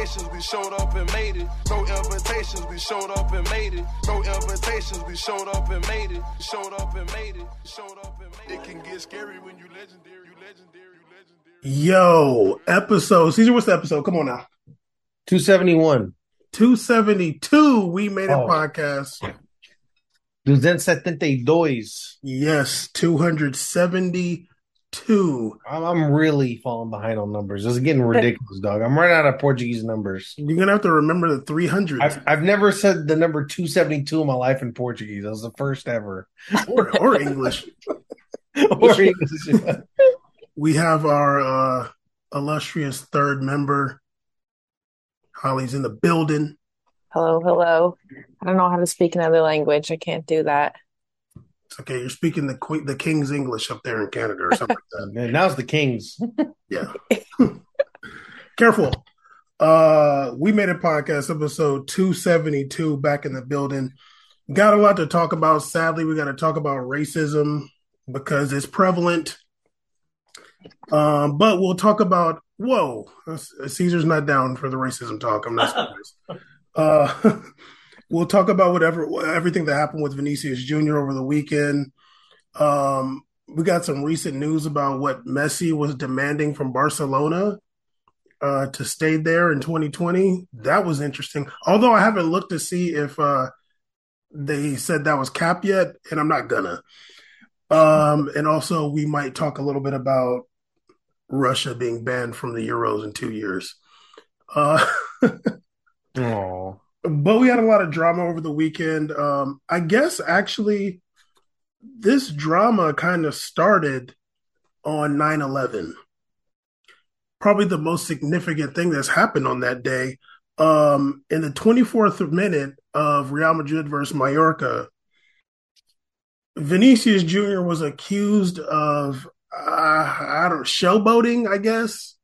invitations, we showed up and made it. No invitations, we showed up and made it. No invitations, we showed up and made it. Showed up and made it. Showed up and made it. It can get scary when you legendary. You legendary. You legendary. Yo, episode. Caesar, what's the episode? Come on now. 271. 272. We made a podcast. 272. Yes, 272. I'm really falling behind on numbers. It's getting ridiculous, dog. I'm running out of Portuguese numbers. You're going to have to remember the 300. I've never said the number 272 in my life in Portuguese. That was the first ever. Or English. Or English. We have our illustrious third member. Holly's in the building. Hello, hello. I don't know how to speak another language. I can't do that. It's okay. You're speaking the King's English up there in Canada or something like that. Now's the King's. Yeah. Careful. We made a podcast, episode 272, back in the building. Got a lot to talk about. Sadly, we got to talk about racism because it's prevalent. But we'll talk about, Caesar's not down for the racism talk. I'm not surprised. We'll talk about everything that happened with Vinicius Jr. over the weekend. We got some recent news about what Messi was demanding from Barcelona to stay there in 2020. That was interesting. Although I haven't looked to see if they said that was cap yet, and I'm not gonna. And also, we might talk a little bit about Russia being banned from the Euros in 2 years. Aww. But we had a lot of drama over the weekend. I guess actually this drama kind of started on 9/11. Probably the most significant thing that's happened on that day. In the 24th minute of Real Madrid versus Mallorca, Vinicius Jr. was accused of showboating, I guess.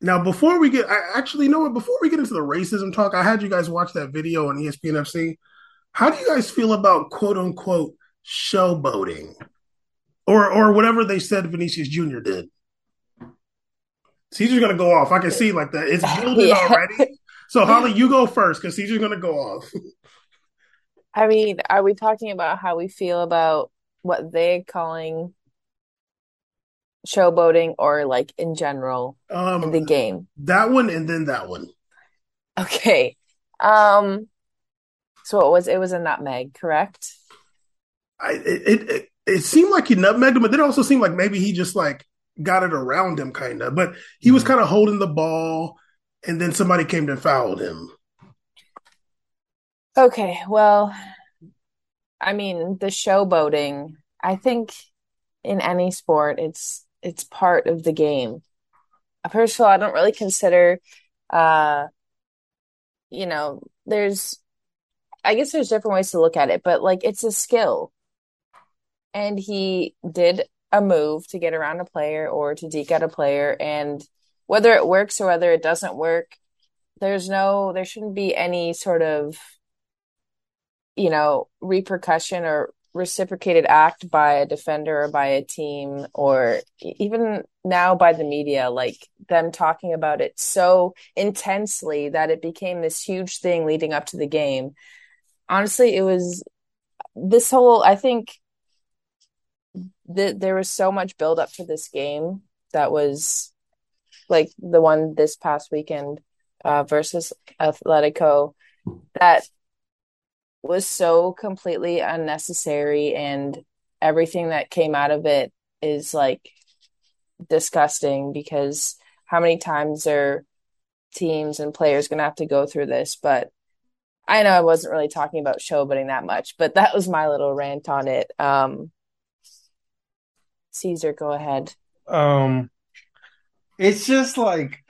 Now, before we get into the racism talk, I had you guys watch that video on ESPN FC. How do you guys feel about quote unquote showboating, or whatever they said Vinicius Jr. did? Caesar's gonna go off. I can see like that. It's building already. So Holly, you go first because Caesar's gonna go off. I mean, are we talking about how we feel about what they're calling showboating, or like in general in the game? That one and then that one. Okay. So it was a nutmeg, correct? It seemed like he nutmegged him, but then it also seemed like maybe he just like got it around him kind of. But he was kind of holding the ball and then somebody came and fouled him. Okay, well, I mean, the showboating, I think in any sport, it's part of the game. First of all, I don't really consider, I guess there's different ways to look at it, but like it's a skill. And he did a move to get around a player or to deke out a player. And whether it works or whether it doesn't work, there shouldn't be any sort of, repercussion or reciprocated act by a defender or by a team or even now by the media, like them talking about it so intensely that it became this huge thing leading up to the game. Honestly, it was this whole, I think there was so much build up for this game that was like the one this past weekend versus Atletico that was so completely unnecessary, and everything that came out of it is like disgusting because how many times are teams and players going to have to go through this? But I know I wasn't really talking about showboating that much, but that was my little rant on it. Caesar, go ahead. It's just like,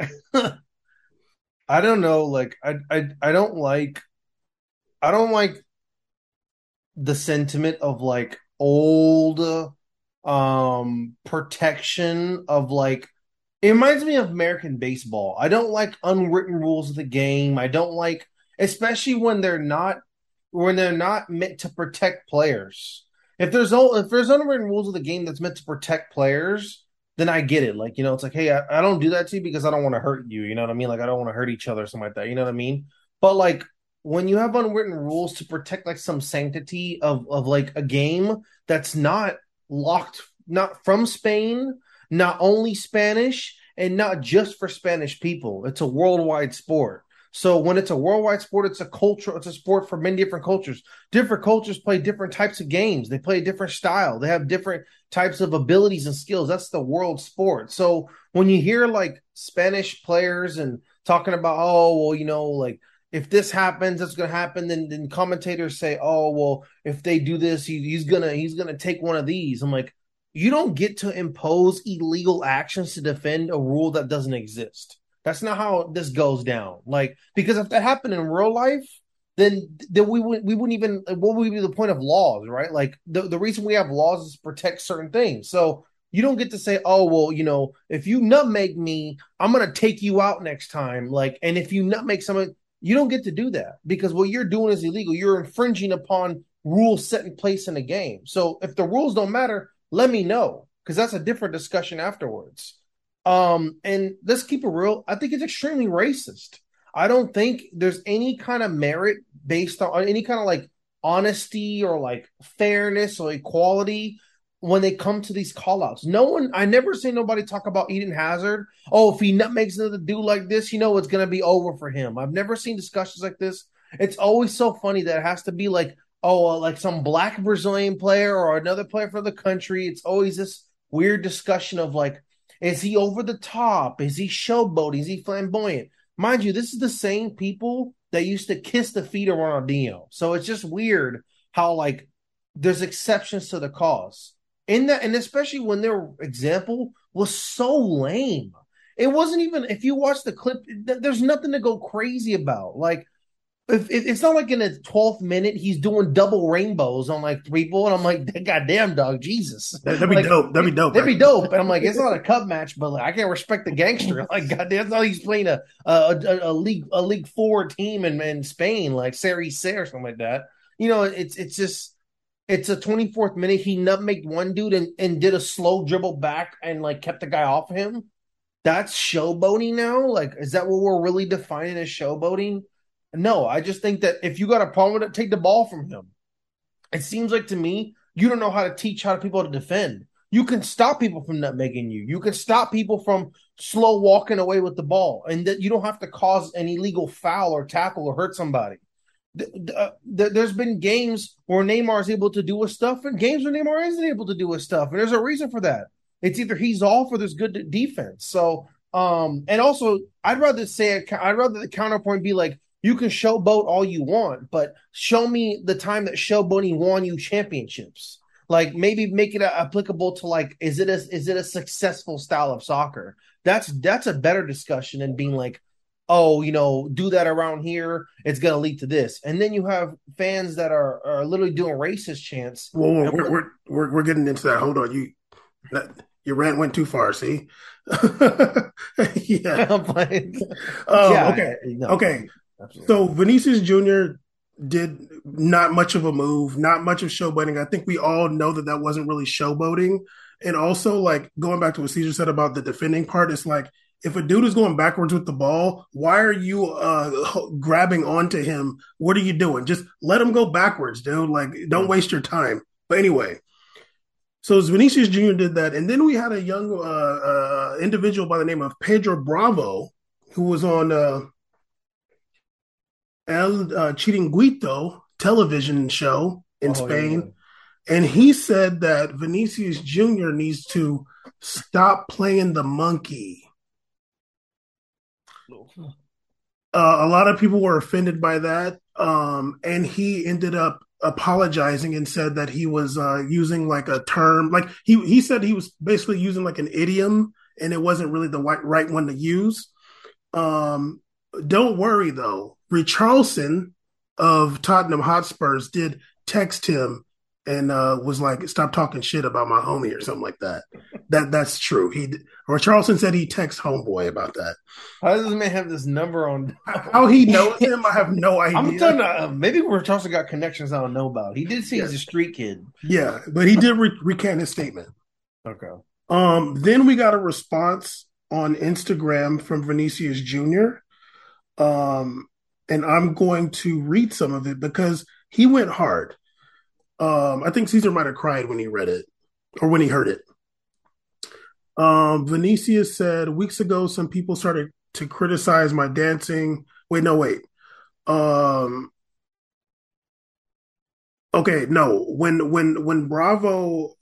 I don't know. Like I don't like the sentiment of like old protection of like, it reminds me of American baseball. I don't like unwritten rules of the game. I don't like, especially when they're not meant to protect players. If there's unwritten rules of the game that's meant to protect players, then I get it. Like, you know, it's like, hey, I don't do that to you because I don't want to hurt you. You know what I mean? Like, I don't want to hurt each other or something like that. You know what I mean? But, like, when you have unwritten rules to protect, like, some sanctity of like, a game that's not locked, not from Spain, not only Spanish, and not just for Spanish people. It's a worldwide sport. So when it's a worldwide sport, it's a culture. It's a sport for many different cultures. Different cultures play different types of games. They play a different style. They have different types of abilities and skills. That's the world sport. So when you hear like Spanish players and talking about, oh, well, you know, like if this happens, that's going to happen. Then commentators say, oh, well, if they do this, he's gonna take one of these. I'm like, you don't get to impose illegal actions to defend a rule that doesn't exist. That's not how this goes down. Like, because if that happened in real life, then we wouldn't even, what would be the point of laws, right? Like the reason we have laws is to protect certain things. So you don't get to say, oh, well, you know, if you nutmeg me, I'm going to take you out next time. Like, and if you nutmeg someone, you don't get to do that because what you're doing is illegal. You're infringing upon rules set in place in a game. So if the rules don't matter, let me know because that's a different discussion afterwards. And let's keep it real. I think it's extremely racist. I don't think there's any kind of merit based on any kind of like honesty or like fairness or equality when they come to these call outs. I never seen nobody talk about Eden Hazard. Oh, if he makes another dude like this, you know, it's going to be over for him. I've never seen discussions like this. It's always so funny that it has to be like, oh, like some black Brazilian player or another player for the country. It's always this weird discussion of like, is he over the top? Is he showboating? Is he flamboyant? Mind you, this is the same people that used to kiss the feet of Ronaldinho. So it's just weird how, like, there's exceptions to the cause. And especially when their example was so lame. It wasn't even, if you watch the clip, there's nothing to go crazy about. Like, it's not like in the 12th minute he's doing double rainbows on like people, and I'm like, goddamn dog, Jesus, that'd be like, dope. That'd be dope. That'd be dope. And I'm like, it's not a cup match, but like, I can't respect the gangster. Like, goddamn, it's not like he's playing a league four team in Spain, like Serie C or something like that. You know, it's just it's a 24th minute. He nutmegged one dude and did a slow dribble back and like kept the guy off him. That's showboating now. Like, is that what we're really defining as showboating? No, I just think that if you got a problem with it, take the ball from him. It seems like to me, you don't know how to teach how people to defend. You can stop people from nutmegging you. You can stop people from slow walking away with the ball, and that you don't have to cause an illegal foul or tackle or hurt somebody. There's been games where Neymar is able to do his stuff and games where Neymar isn't able to do his stuff, and there's a reason for that. It's either he's off or there's good defense. So, and also, I'd rather the counterpoint be like, you can showboat all you want, but show me the time that showboating won you championships. Like, maybe make it applicable to, like, is it a successful style of soccer? That's a better discussion than being like, oh, you know, do that around here, it's going to lead to this. And then you have fans that are literally doing racist chants. Whoa, we're getting into that. Hold on, your rant went too far, see? Yeah. Okay. No. Okay. Absolutely. So Vinicius Jr. did not much of a move, not much of showboating. I think we all know that wasn't really showboating. And also, like, going back to what Cesar said about the defending part, it's like, if a dude is going backwards with the ball, why are you grabbing onto him? What are you doing? Just let him go backwards, dude. Like, don't waste your time. But anyway, so Vinicius Jr. did that. And then we had a young individual by the name of Pedro Bravo, who was on El Chiringuito television show in Spain. Yeah. And he said that Vinicius Jr. needs to stop playing the monkey. A lot of people were offended by that. And he ended up apologizing and said that he was using like a term, like he said he was basically using like an idiom and it wasn't really the right one to use. Don't worry though. Richarlison of Tottenham Hotspurs did text him and was like, "Stop talking shit about my homie" or something like that. That's true. Richarlison said he texted homeboy about that. How does this man have this number on? How he knows him, I have no idea. I'm telling you, maybe Richarlison got connections I don't know about. He did say he's a street kid. Yeah, but he did recant his statement. Okay. Then we got a response on Instagram from Vinicius Jr. And I'm going to read some of it because he went hard. I think Caesar might have cried when he read it or when he heard it. Vinicius said, weeks ago, some people started to criticize my dancing. When Bravo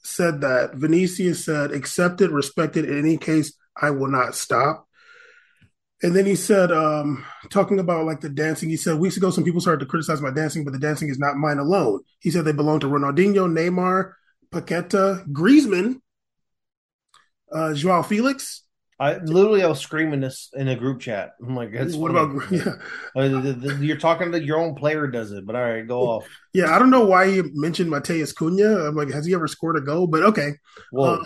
said that, Vinicius said, accepted, respected, in any case, I will not stop. And then he said, talking about like the dancing, he said, weeks ago, some people started to criticize my dancing, but the dancing is not mine alone. He said they belong to Ronaldinho, Neymar, Paqueta, Griezmann, Joao Felix. I was screaming this in a group chat. I'm like, that's what funny. About yeah. You're talking to your own player does it, but all right, go off. Yeah, I don't know why he mentioned Mateus Cunha. I'm like, has he ever scored a goal? But okay. Whoa.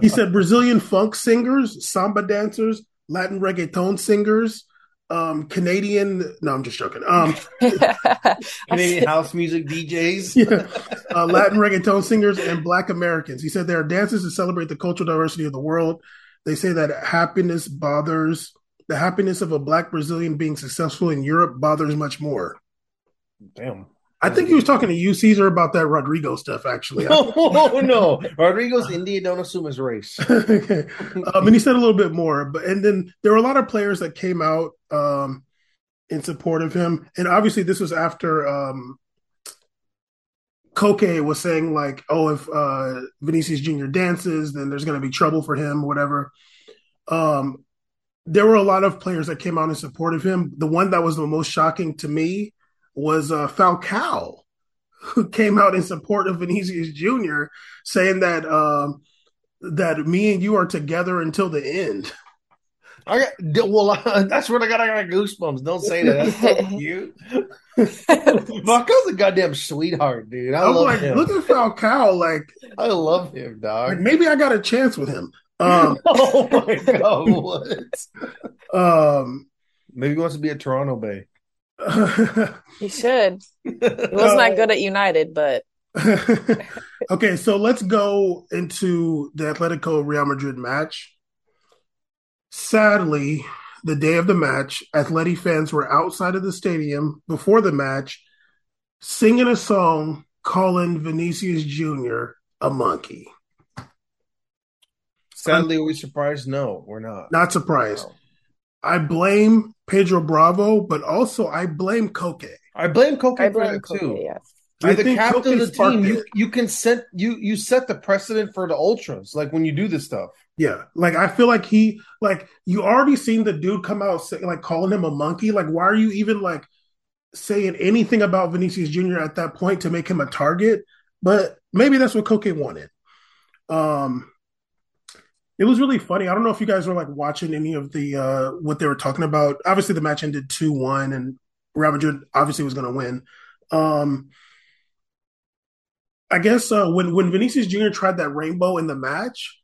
He said Brazilian funk singers, samba dancers, Latin reggaeton singers, Canadian – no, I'm just joking. Canadian house music DJs. Yeah. Latin reggaeton singers and Black Americans. He said there are dances to celebrate the cultural diversity of the world. They say that the happiness of a Black Brazilian being successful in Europe bothers much more. Damn. I think he was talking to you, Caesar, about that Rodrigo stuff, actually. Oh, no. Rodrigo's Indian. Don't assume his race. Okay. And he said a little bit more. And then there were a lot of players that came out in support of him. And obviously this was after Koke was saying, like, oh, if Vinicius Jr. dances, then there's going to be trouble for him, whatever. There were a lot of players that came out in support of him. The one that was the most shocking to me was Falcao, who came out in support of Vinicius Jr., saying that that me and you are together until the end. That's what I got goosebumps. Don't say that. That's so cute. Falcao's a goddamn sweetheart, dude. I love him. Look at Falcao. Like, I love him, dog. Like, maybe I got a chance with him. Oh my god, what? Maybe he wants to be at Toronto Bay. He should. He was not good at United, but okay, so let's go into the Atletico Real Madrid match. Sadly, the day of the match, Atleti fans were outside of the stadium before the match singing a song calling Vinicius Jr. a monkey. Sadly, are we surprised? No, we're not. Not surprised. No. I blame Pedro Bravo, but also I blame Koke. I blame Koke too. Yes. You're the captain of the team. You set the precedent for the ultras. Like when you do this stuff. Yeah. Like I feel like you already seen the dude come out like calling him a monkey. Like why are you even like saying anything about Vinicius Jr. at that point to make him a target? But maybe that's what Koke wanted. It was really funny. I don't know if you guys were like watching any of the what they were talking about. Obviously, the match ended 2-1, and Real Madrid obviously was going to win. I guess when Vinicius Jr. tried that rainbow in the match,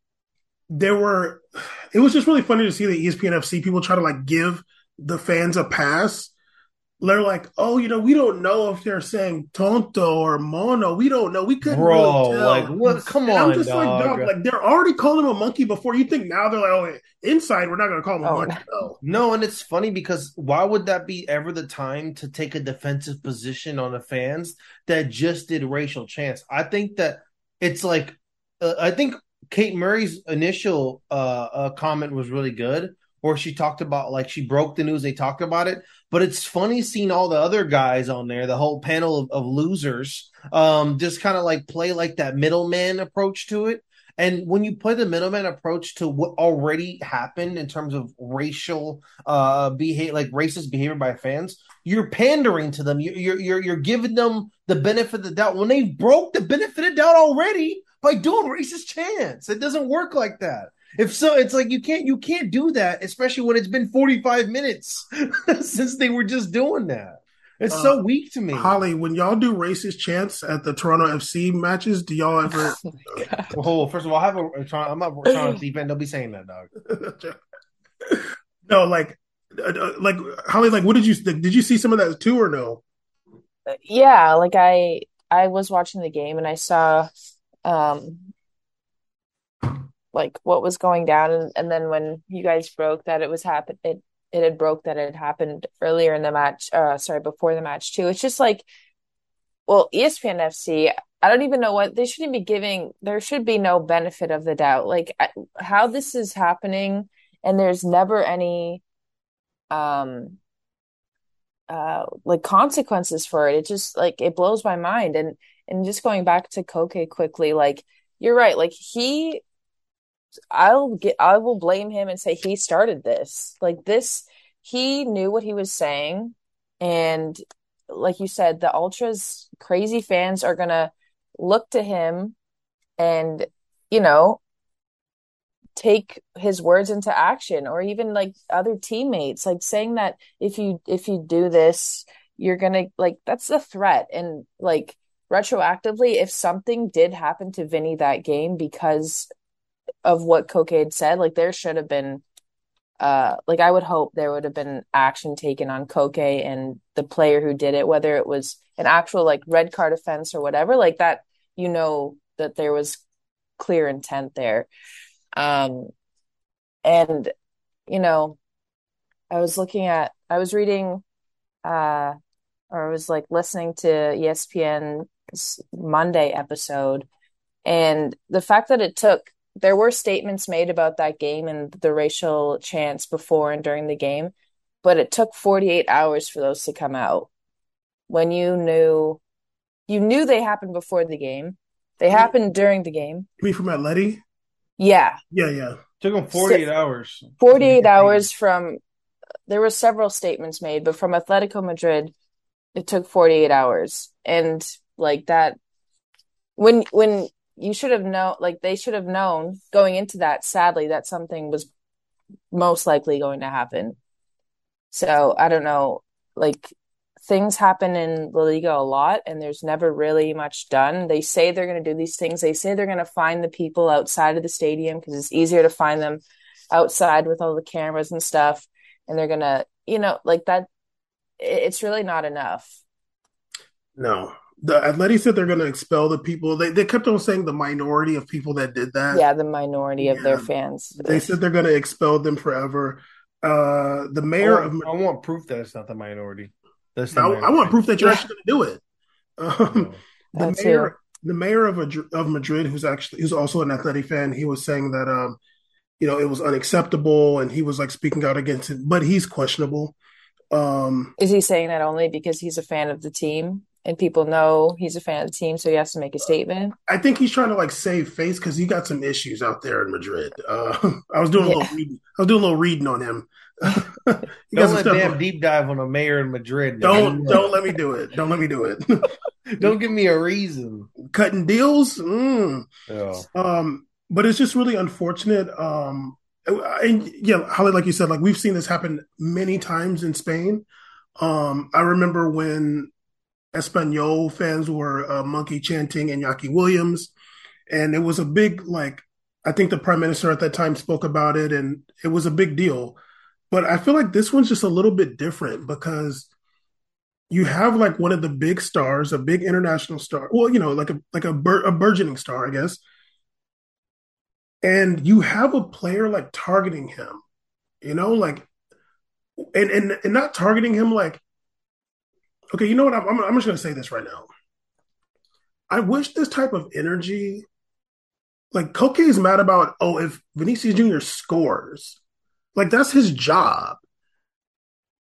it was just really funny to see the ESPN FC people try to like give the fans a pass. They're like, oh, you know, we don't know if they're saying tonto or mono. We don't know. We couldn't really tell. Like, what? Come on, I'm just dog. Like, they're already calling him a monkey before. You think now they're like, oh, inside, we're not going to call him a monkey. No, and it's funny because why would that be ever the time to take a defensive position on the fans that just did racial chants? I think that it's like I think Kate Murray's initial comment was really good. Or she talked about, like, she broke the news. They talked about it. But it's funny seeing all the other guys on there, the whole panel of losers, just kind of, like, play, like, that middleman approach to it. And when you play the middleman approach to what already happened in terms of racial behavior, like, racist behavior by fans, you're pandering to them. You're giving them the benefit of the doubt. When they broke the benefit of the doubt already by doing racist chants, it doesn't work like that. If so, it's like you can't do that, especially when it's been 45 minutes since they were just doing that. It's so weak to me. Holly, when y'all do racist chants at the Toronto FC matches, do y'all ever? Well, first of all, I'm not Toronto FC fan. Don't be saying that, dog. No, like Holly, like what did you see some of that too or no? Yeah, like I was watching the game and I saw like what was going down, and then when you guys broke that it was happened, it had broke that it happened earlier in the match, before the match too. It's just like, well, ESPN FC, I don't even know what they shouldn't be giving. There should be no benefit of the doubt. Like how this is happening, and there's never any consequences for it. It just like it blows my mind. And just going back to Koke quickly, like you're right. Like I will blame him and say he started this. Like this, he knew what he was saying, and like you said, the ultras, crazy fans are gonna look to him and, you know, take his words into action, or even like other teammates, like saying that if you do this, you're gonna, like, that's a threat. And like retroactively, if something did happen to Vinny that game because of what Koke had said, like there should have been I would hope there would have been action taken on Koke and the player who did it, whether it was an actual like red card offense or whatever, like that, you know, that there was clear intent there. And, you know, I was listening to ESPN's Monday episode, and the fact that it took, there were statements made about that game and the racial chants before and during the game, but it took 48 hours for those to come out. When you knew they happened before the game, they happened during the game. You mean from Atleti? Yeah. Yeah. It took them 48 hours. 48 hours from, there were several statements made, but from Atletico Madrid, it took 48 hours. And like that, when you should have known, like they should have known going into that, sadly, that something was most likely going to happen. So I don't know, like things happen in La Liga a lot, and there's never really much done. They say they're going to do these things. They say they're going to find the people outside of the stadium because it's easier to find them outside with all the cameras and stuff. And they're going to, you know, like that, it's really not enough. No. The Atleti said they're going to expel the people. They kept on saying the minority of people that did that. Yeah, the minority of their fans. They said they're going to expel them forever. The mayor I want proof that it's not the minority. That's the minority. I want proof that you're actually going to do it. The mayor of Madrid, who's also an Atleti fan, he was saying that you know, it was unacceptable, and he was like speaking out against it. But he's questionable. Is he saying that only because he's a fan of the team? And people know he's a fan of the team, so he has to make a statement. I think he's trying to like save face because he got some issues out there in Madrid. I was doing a little reading on him. Don't let them deep dive on a mayor in Madrid. Don't let me do it. Don't let me do it. Don't give me a reason. Cutting deals. Yeah. But it's just really unfortunate. And yeah, Holly, like you said, like we've seen this happen many times in Spain. I remember when Espanyol fans were monkey chanting Iñaki Williams. And it was a big, like, I think the prime minister at that time spoke about it, and it was a big deal. But I feel like this one's just a little bit different because you have like one of the big stars, a big international star. Well, you know, like a burgeoning star, I guess. And you have a player like targeting him, you know, like, and not targeting him like, okay, you know what? I'm just going to say this right now. I wish this type of energy, like Koke is mad about, if Vinicius Jr. scores, like that's his job.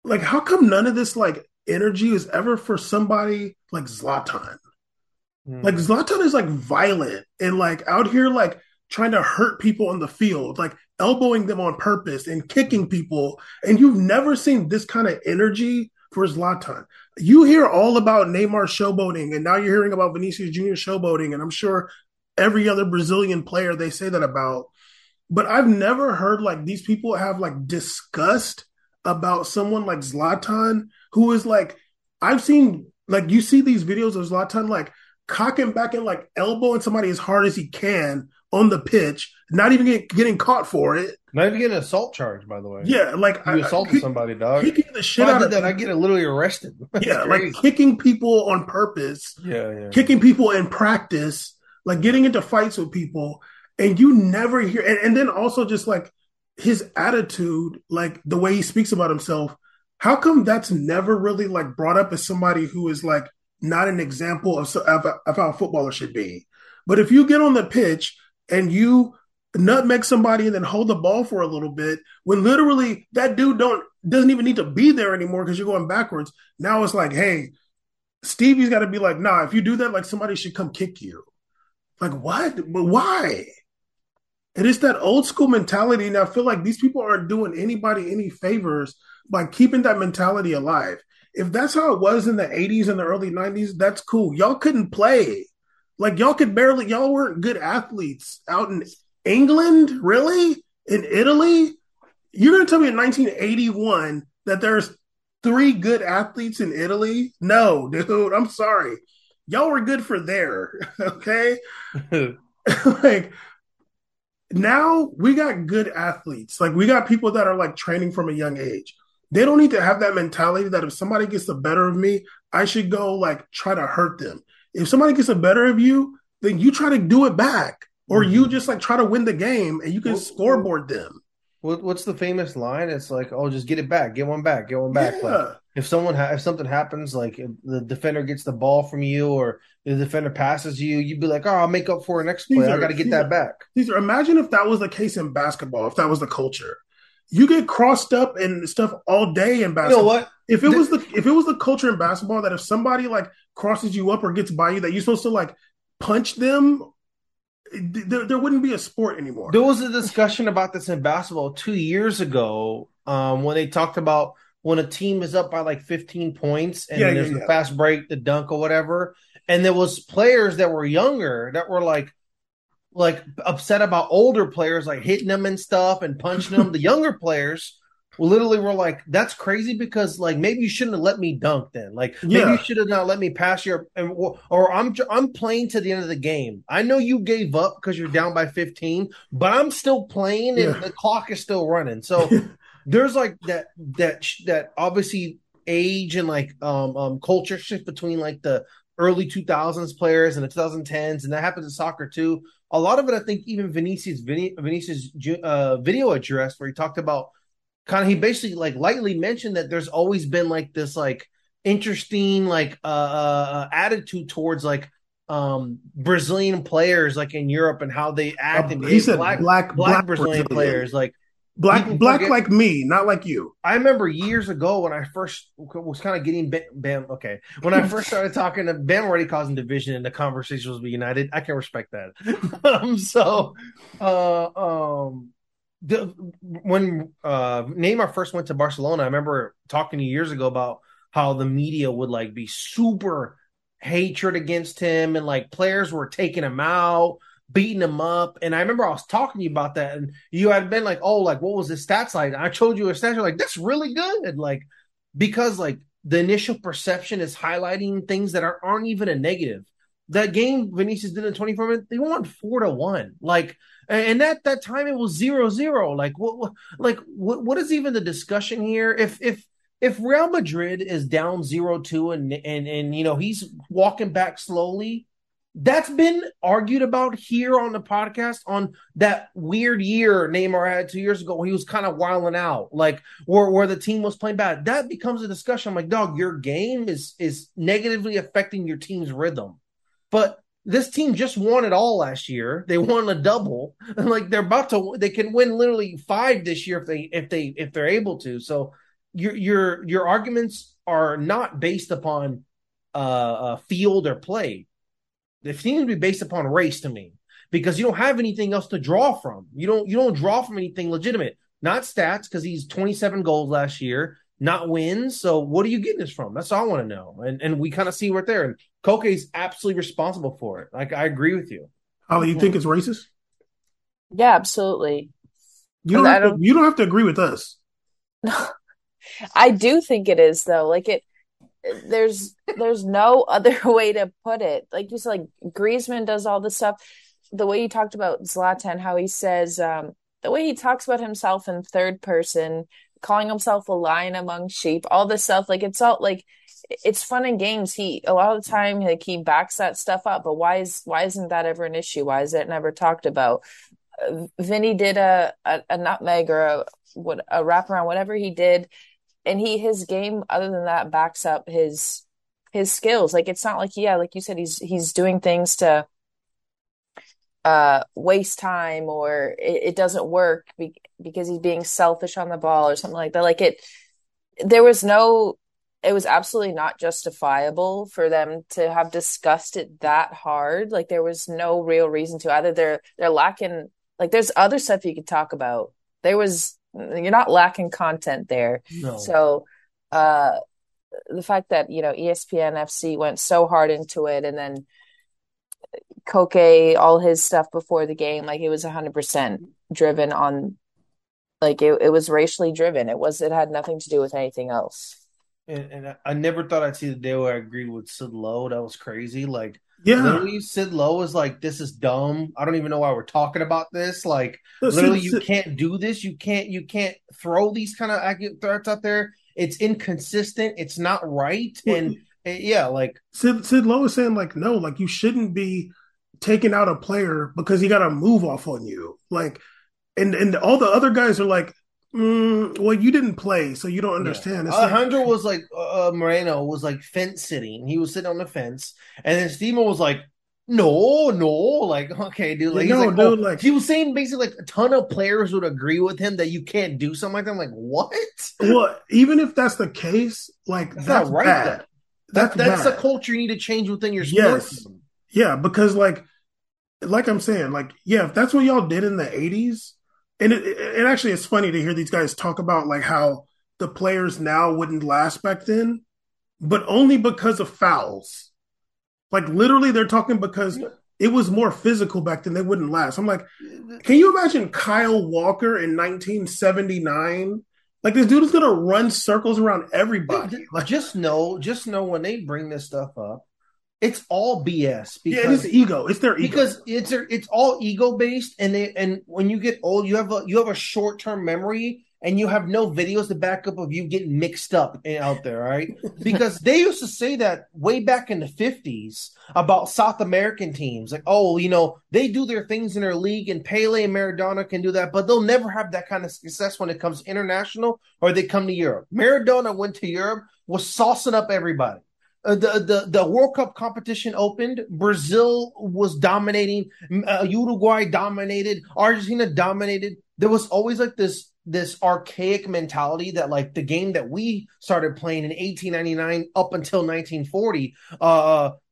Like, how come none of this like energy is ever for somebody like Zlatan? Mm. Like Zlatan is like violent and like out here like trying to hurt people on the field, like elbowing them on purpose and kicking people. And you've never seen this kind of energy for Zlatan. You hear all about Neymar showboating, and now you're hearing about Vinicius Jr. showboating, and I'm sure every other Brazilian player they say that about. But I've never heard like these people have like disgust about someone like Zlatan, who is like, I've seen, like you see these videos of Zlatan like cocking back and like elbowing somebody as hard as he can on the pitch, not even getting caught for it. Not even getting an assault charge, by the way. Yeah, like you assaulted somebody, dog. Kicking the shit out of that, I get literally arrested. Yeah, crazy. Like kicking people on purpose. Yeah, kicking people in practice, like getting into fights with people, And you never hear and then also just like his attitude, like the way he speaks about himself, how come that's never really like brought up as somebody who is like not an example of how a footballer should be? But if you get on the pitch and you nutmeg somebody and then hold the ball for a little bit, when literally that dude doesn't even need to be there anymore because you're going backwards. Now it's like, hey, Stevie's got to be like, nah, if you do that, like somebody should come kick you. Like what? But why? It is that old school mentality. And I feel like these people aren't doing anybody any favors by keeping that mentality alive. If that's how it was in the 80s and the early 90s, that's cool. Y'all couldn't play. Like y'all weren't good athletes out in England, really? In Italy? You're going to tell me in 1981 that there's three good athletes in Italy? No, dude, I'm sorry. Y'all were good for there, okay? Like, now we got good athletes. Like, we got people that are, like, training from a young age. They don't need to have that mentality that if somebody gets the better of me, I should go, like, try to hurt them. If somebody gets the better of you, then you try to do it back. Or you just, like, try to win the game and you can scoreboard them. What's the famous line? It's like, oh, just get it back. Get one back. Get one back. Yeah. Like, if something happens, like if the defender gets the ball from you or the defender passes you, you'd be like, oh, I'll make up for it next play. I got to get that back. Imagine if that was the case in basketball, if that was the culture. You get crossed up and stuff all day in basketball. You know what? If it was the culture in basketball that if somebody, like, crosses you up or gets by you, that you're supposed to, like, punch them, there wouldn't be a sport anymore. There was a discussion about this in basketball 2 years ago when they talked about when a team is up by like 15 points and there's a fast break, the dunk or whatever. And there was players that were younger that were like upset about older players, like hitting them and stuff and punching them. The younger players literally were like, that's crazy because like, maybe you shouldn't have let me dunk then. Like maybe you should have not let me pass your, or I'm playing to the end of the game. I know you gave up because you're down by 15, but I'm still playing and the clock is still running. So there's like that obviously age and like culture shift between like the early 2000s players and the 2010s. And that happens in soccer too. A lot of it, I think even Vinicius' video address where he talked about he basically like lightly mentioned that there's always been like this like interesting like attitude towards like Brazilian players like in Europe and how they act and he said black Brazilian players like black like me, not like you. I remember years ago when I first was kind of getting Bam. Okay, when I first started talking to Bam, already causing division and the conversation was united. I can respect that. When Neymar first went to Barcelona, I remember talking to you years ago about how the media would like be super hatred against him and like players were taking him out, beating him up. And I remember I was talking to you about that and you had been like, oh, like what was his stats like? And I showed you his stats. You're like, that's really good. Like, because like the initial perception is highlighting things that aren't even a negative. That game Vinicius did in 24 minutes, they won 4-1. Like, and at that time it was 0-0. Like what is even the discussion here? If Real Madrid is down 0-2 and you know he's walking back slowly, that's been argued about here on the podcast on that weird year Neymar had 2 years ago. He was kind of wilding out, like where the team was playing bad. That becomes a discussion. I'm like, dog, your game is negatively affecting your team's rhythm. But this team just won it all last year. They won a double, and like they're about to, they can win literally 5 this year if they're able to. So your arguments are not based upon field or play. They seem to be based upon race to me because you don't have anything else to draw from. You don't draw from anything legitimate. Not stats because he's 27 goals last year. Not wins. So what are you getting this from? That's all I want to know. And we kind of see right there. And Koke is absolutely responsible for it. Like, I agree with you. Holly, you think it's racist? Yeah, absolutely. You don't have to agree with us. I do think it is, though. Like, there's no other way to put it. Like, you said, like, Griezmann does all this stuff. The way you talked about Zlatan, how he says, the way he talks about himself in third person, calling himself a lion among sheep, all this stuff. Like, it's all like it's fun and games. A lot of the time like he backs that stuff up, but why isn't that ever an issue? Why is it never talked about? Vinny did a nutmeg or a wraparound, whatever he did, and his game other than that backs up his skills. Like, it's not like, yeah, like you said, he's doing things to waste time, or it doesn't work because he's being selfish on the ball or something like that. Like, it was absolutely not justifiable for them to have discussed it that hard. Like, there was no real reason to. Either they're lacking, like, there's other stuff you could talk about. You're not lacking content there. No. So the fact that, you know, ESPN FC went so hard into it, and then Koke, all his stuff before the game, like, it was 100% driven on, like, it was racially driven. It had nothing to do with anything else. And I never thought I'd see the day where I agree with Sid Lowe. That was crazy. Like, yeah. Literally, Sid Lowe was like, "This is dumb. I don't even know why we're talking about this." Like, you can't do this. You can't throw these kind of threats out there. It's inconsistent. It's not right. And yeah, like Sid Lowe is saying, like, no, like, you shouldn't be taking out a player because he got a move off on you. Like, and all the other guys are like, well, you didn't play, so you don't understand. Yeah. Alejandro was like, Moreno was like fence sitting. He was sitting on the fence, and then Steemo was like, no, like, okay, dude, like, he was saying basically like a ton of players would agree with him that you can't do something like that. I'm like, what? Well, even if that's the case, like, that's not right. Bad. That's the culture you need to change within your sport. Yes. Yeah, because like I'm saying, like, yeah, if that's what y'all did in the 80s, and it actually is funny to hear these guys talk about like how the players now wouldn't last back then, but only because of fouls. Like, literally, they're talking because it was more physical back then, they wouldn't last. I'm like, can you imagine Kyle Walker in 1979? Like, this dude is going to run circles around everybody. Like, just know when they bring this stuff up, it's all BS. Because, yeah, it's ego. It's their ego. Because it's all ego based, and when you get old, you have a short term memory, and you have no videos to back up of you getting mixed up out there, right? Because they used to say that way back in the 50s about South American teams. Like, oh, you know, they do their things in their league, and Pele and Maradona can do that, but they'll never have that kind of success when it comes to international or they come to Europe. Maradona went to Europe, was saucing up everybody. The World Cup competition opened. Brazil was dominating. Uruguay dominated. Argentina dominated. There was always like this archaic mentality that like the game that we started playing in 1899 up until 1940,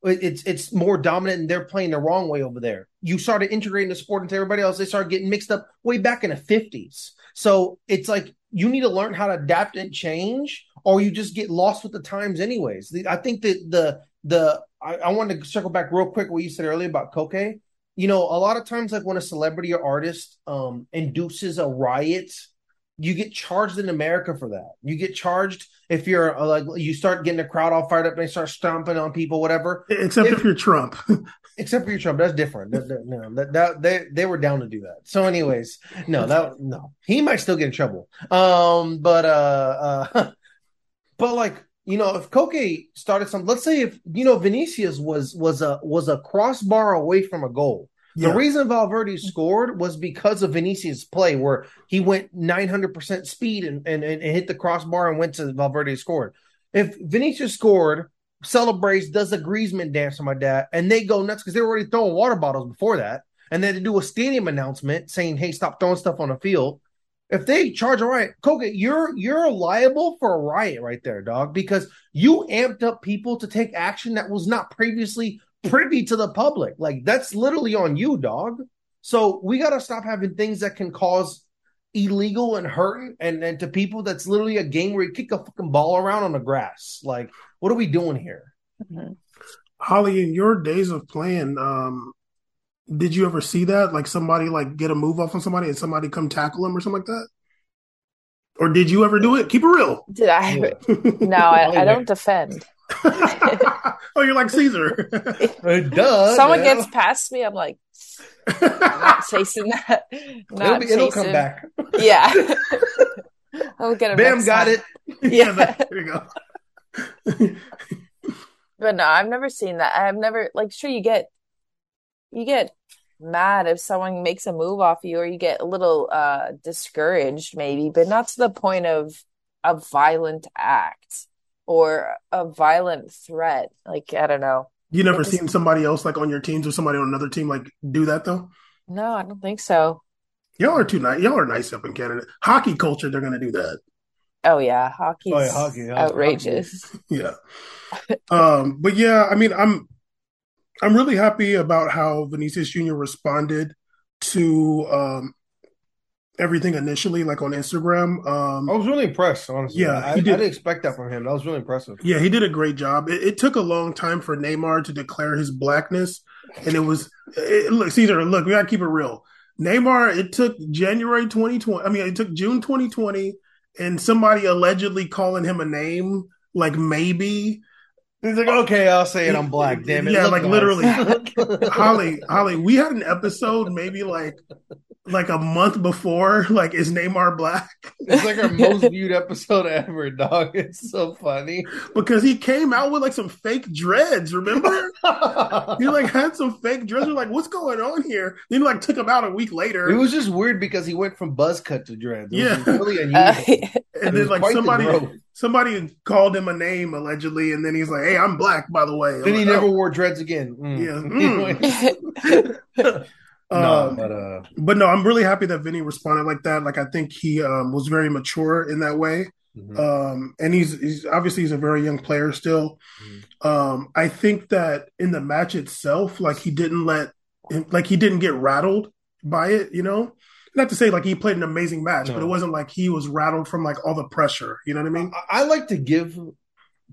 it's more dominant and they're playing the wrong way over there. You started integrating the sport into everybody else. They started getting mixed up way back in the 50s. So it's like you need to learn how to adapt and change, or you just get lost with the times anyways. I think that I wanted to circle back real quick what you said earlier about Koke. You know, a lot of times like when a celebrity or artist induces a riot, you get charged in America for that. You get charged if you're like, you start getting the crowd all fired up and they start stomping on people, whatever. Except if you're Trump. Except for your Trump. That's different. They were down to do that. So anyways, no, he might still get in trouble. But like, you know, if Koke started something, let's say if, you know, Vinicius was a crossbar away from a goal. Yeah. The reason Valverde scored was because of Vinicius' play, where he went 900% speed and hit the crossbar and went to Valverde scored. If Vinicius scored, celebrates, does a Griezmann dance on my dad, and they go nuts because they were already throwing water bottles before that, and then they do a stadium announcement saying, "Hey, stop throwing stuff on the field." If they charge a riot, Koke, you're liable for a riot right there, dog, because you amped up people to take action that was not previously privy to the public. Like, that's literally on you, dog. So we got to stop having things that can cause illegal and hurting and to people. That's literally a game where you kick a fucking ball around on the grass. Like, what are we doing here? Mm-hmm. Holly, in your days of playing, did you ever see that? Like, somebody like get a move off on somebody and somebody come tackle them or something like that? Or did you ever do it? Keep it real. Did I? Yeah. No, I don't defend. Oh, you're like Caesar. Duh, someone gets past me, I'm like, I'm not chasing that. It'll come back. Yeah. I'll get a bam. Got it. Yeah. There you go. But no, I've never seen that. I've never, like, sure, you get mad if someone makes a move off you, or you get a little discouraged maybe, but not to the point of a violent act or a violent threat. Like, I don't know. You never seen somebody else, like, on your teams or somebody on another team, like, do that though? No, I don't think so. Y'all are too nice. Y'all are nice up in Canada. Hockey culture, they're going to do that. Oh, yeah. Hockey's outrageous. Hockey. Yeah. But, yeah, I mean, I'm really happy about how Vinicius Jr. responded to everything initially, like on Instagram. I was really impressed, honestly. Yeah, I didn't expect that from him. That was really impressive. Yeah, he did a great job. It took a long time for Neymar to declare his blackness. And it was – look, Cesar, look, we got to keep it real. Neymar, it took January 2020 – I mean, it took June 2020 and somebody allegedly calling him a name, like maybe – he's like, okay, I'll say it. I'm black. Damn it. Yeah, like, literally. Holly, we had an episode maybe like a month before. Like, is Neymar black? It's like our most viewed episode ever, dog. It's so funny. Because he came out with like some fake dreads, remember? He like had some fake dreads. We're like, what's going on here? Then like took him out a week later. It was just weird because he went from buzz cut to dreads. It was really unusual. And then like somebody called him a name allegedly, and then he's like, "Hey, I'm black, by the way." Then he never wore dreads again. But no, I'm really happy that Vinny responded like that. Like, I think he was very mature in that way, and he's obviously a very young player still. Mm-hmm. I think that in the match itself, like, he didn't get rattled by it, you know. Not to say, like, he played an amazing match, but it wasn't like he was rattled from, like, all the pressure. You know what I mean? I like to give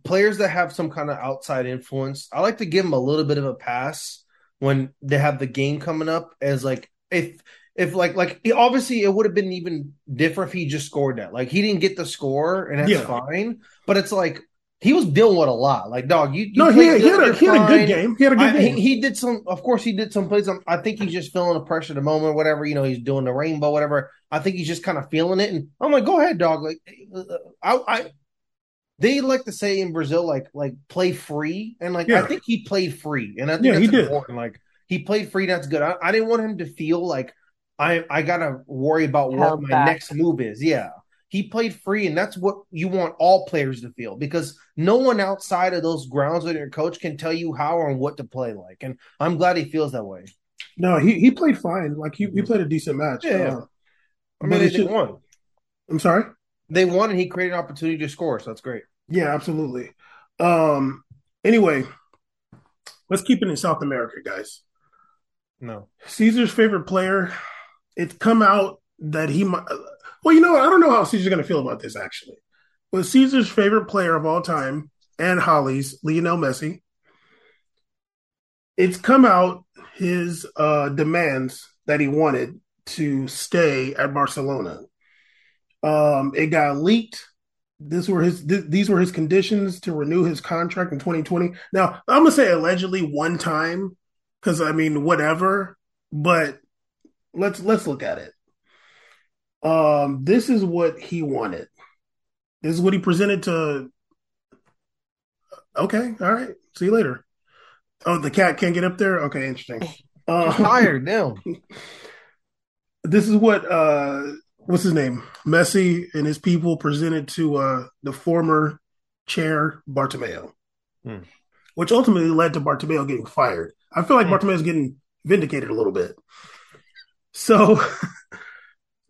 players that have some kind of outside influence, I like to give them a little bit of a pass when they have the game coming up, as, like, if obviously it would have been even different if he just scored that. Like, he didn't get the score, and that's fine. But it's like, he was dealing with a lot. Like, dog, he had a good game. He had a good game. He did some, of course, he did some plays. I think he's just feeling the pressure of the moment, whatever. You know, he's doing the rainbow, whatever. I think he's just kind of feeling it. And I'm like, go ahead, dog. Like, they like to say in Brazil, like play free. And like, I think he played free. And I think that's important. Like, he played free. That's good. I didn't want him to feel like I got to worry about what my next move is. Yeah. He played free, and that's what you want all players to feel, because no one outside of those grounds with your coach can tell you how or what to play like. And I'm glad he feels that way. No, he played fine. Like, he played a decent match. Yeah. I mean, they won. I'm sorry? They won, and he created an opportunity to score, so that's great. Yeah, absolutely. Anyway, let's keep it in South America, guys. No. Caesar's favorite player, it's come out that he might – well, you know, I don't know how Caesar's going to feel about this, actually. But Caesar's favorite player of all time, and Holly's, Lionel Messi, it's come out his demands that he wanted to stay at Barcelona. It got leaked. These were his conditions to renew his contract in 2020. Now, I'm going to say allegedly one time, because, I mean, whatever. But let's look at it. This is what he wanted. This is what he presented to. Okay, all right. See you later. Oh, the cat can't get up there? Okay, interesting. I'm tired now. This is what what's his name? Messi and his people presented to the former chair Bartomeu, which ultimately led to Bartomeu getting fired. I feel like Bartomeu's getting vindicated a little bit. So.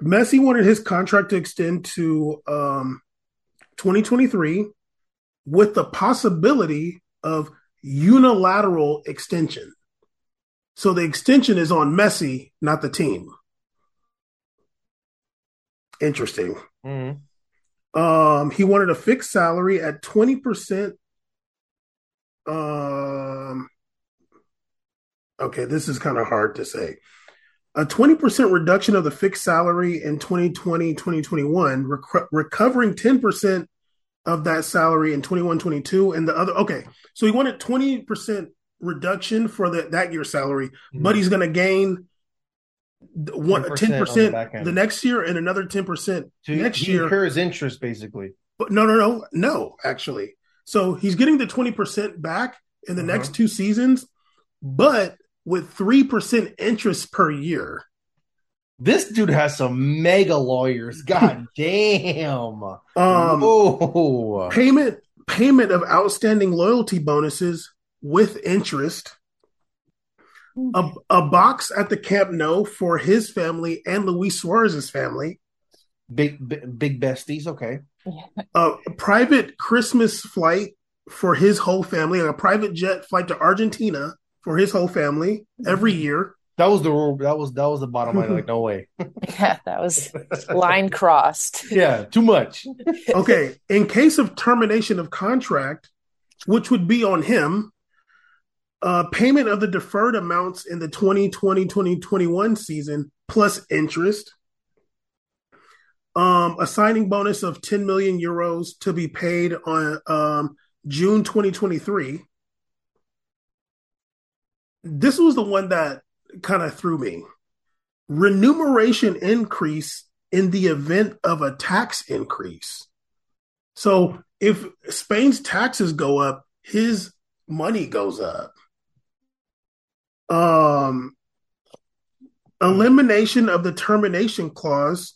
Messi wanted his contract to extend to 2023 with the possibility of unilateral extension. So the extension is on Messi, not the team. Interesting. Mm-hmm. He wanted a fixed salary at 20%. Okay, this is kind of hard to say. A 20% reduction of the fixed salary in 2020-2021, recovering 10% of that salary in 21-22 and the other. Okay, so he wanted 20% reduction for that year's salary, but he's going to gain 10% the next year and another 10% next year. He incurs interest, basically. But no, actually. So he's getting the 20% back, in the next 2 seasons, but with 3% interest per year. This dude has some mega lawyers. God damn. Payment of outstanding loyalty bonuses with interest. A box at the Camp Nou for his family and Luis Suarez's family. Big besties, okay. A private Christmas flight for his whole family, and a private jet flight to Argentina for his whole family every year. That was the rule. That was the bottom line. Like, no way. Yeah, that was line crossed. Yeah, too much. Okay, in case of termination of contract, which would be on him, payment of the deferred amounts in the 2020-2021 season plus interest. A signing bonus of 10 million euros to be paid on June 2023. This was the one that kind of threw me. Remuneration increase in the event of a tax increase. So if Spain's taxes go up, his money goes up. Elimination of the termination clause,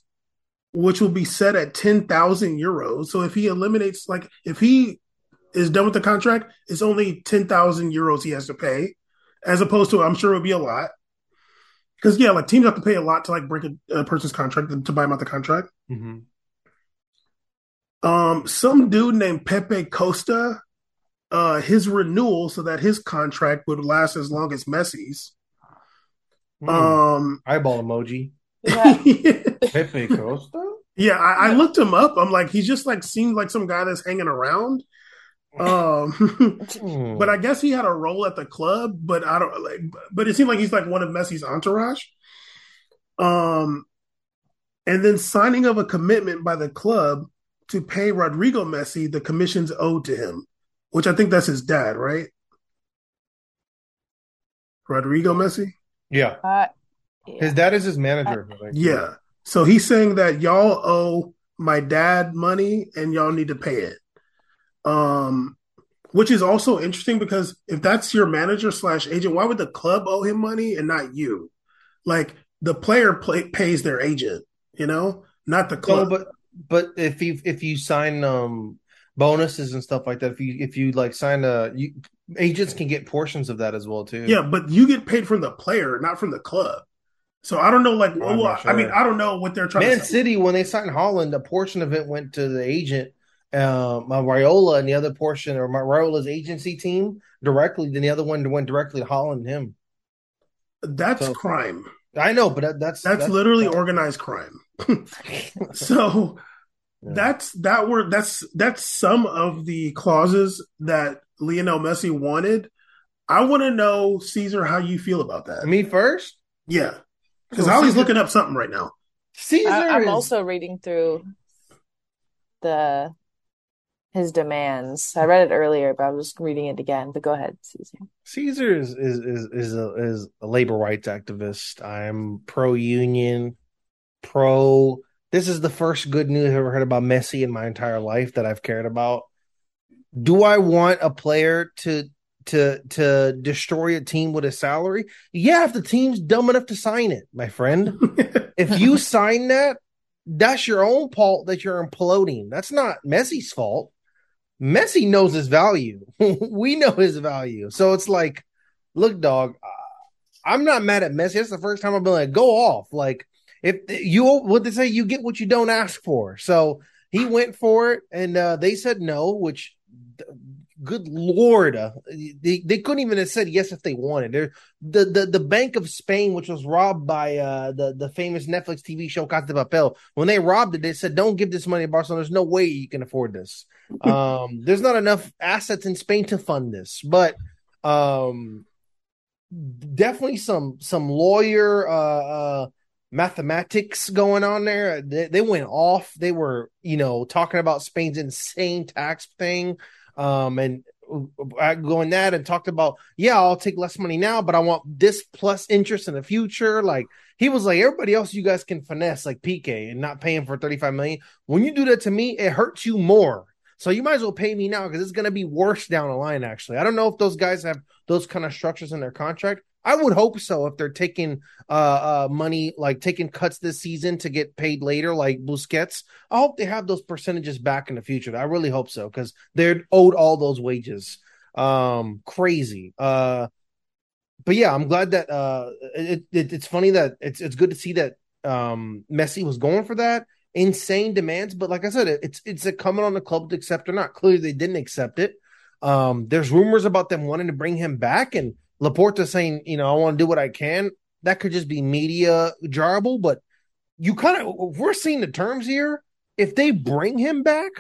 which will be set at 10,000 euros. So if he eliminates, like if he is done with the contract, it's only 10,000 euros he has to pay, as opposed to, I'm sure it would be a lot. Because, yeah, like teams have to pay a lot to like break a person's contract, to buy him out the contract. Mm-hmm. Some dude named Pepe Costa, his renewal so that his contract would last as long as Messi's. Eyeball emoji. Yeah. Pepe Costa? Yeah, I looked him up. I'm like, he's just like seemed like some guy that's hanging around. But I guess he had a role at the club, but I don't like, but it seemed like he's like one of Messi's entourage. And then signing of a commitment by the club to pay Rodrigo Messi the commissions owed to him, which I think that's his dad, right? Rodrigo Messi? Yeah. His dad is his manager. Yeah. So he's saying that y'all owe my dad money and y'all need to pay it. Which is also interesting because if that's your manager slash agent, why would the club owe him money and not you? Like the player pays their agent, you know, not the club. No, but if you sign bonuses and stuff like that, if you like sign agents can get portions of that as well too. Yeah, but you get paid from the player, not from the club. So I don't know, like, sure. I mean, I don't know what they're trying to say. Man City, when they signed Haaland, a portion of it went to the agent, Raiola, and the other portion, or Raiola's agency team directly, then the other one went directly to Haaland and him. That's crime. I know, but that's literally organized crime. So yeah. That's some of the clauses that Lionel Messi wanted. I want to know, Caesar, how you feel about that. Me first? Yeah. Because Ollie's looking up something right now. Caesar, I'm also reading through his demands. I read it earlier, but I'm just reading it again. But go ahead, Caesar. Caesar is a labor rights activist. I'm pro-union, pro. This is the first good news I've ever heard about Messi in my entire life that I've cared about. Do I want a player to destroy a team with a salary? Yeah, if the team's dumb enough to sign it, my friend. If you sign that, that's your own fault that you're imploding. That's not Messi's fault. Messi knows his value. We know his value. So it's like, look, dog, I'm not mad at Messi. That's the first time I've been like, go off. Like, if you, what they say, you get what you don't ask for. So he went for it, and they said no, which... Good Lord, they couldn't even have said yes if they wanted. The Bank of Spain, which was robbed by the famous Netflix TV show Casa de Papel, when they robbed it, they said, don't give this money to Barcelona. There's no way you can afford this. There's not enough assets in Spain to fund this. But definitely some lawyer mathematics going on there. They went off. They were, talking about Spain's insane tax thing. And going that and talked about, yeah, I'll take less money now, but I want this plus interest in the future. Like he was like, everybody else, you guys can finesse like PK and not paying for $35 million. When you do that to me, it hurts you more. So you might as well pay me now because it's going to be worse down the line, actually. I don't know if those guys have those kind of structures in their contract. I would hope so if they're taking money, like taking cuts this season to get paid later, like Busquets. I hope they have those percentages back in the future. I really hope so because they're owed all those wages. Crazy. But yeah, I'm glad that it's funny that it's good to see that Messi was going for that. Insane demands, but like I said, it's incumbent on the club to accept or not. Clearly, they didn't accept it. There's rumors about them wanting to bring him back, and Laporta saying, you know, I want to do what I can. That could just be media jarble, but you kind of we're seeing the terms here. If they bring him back,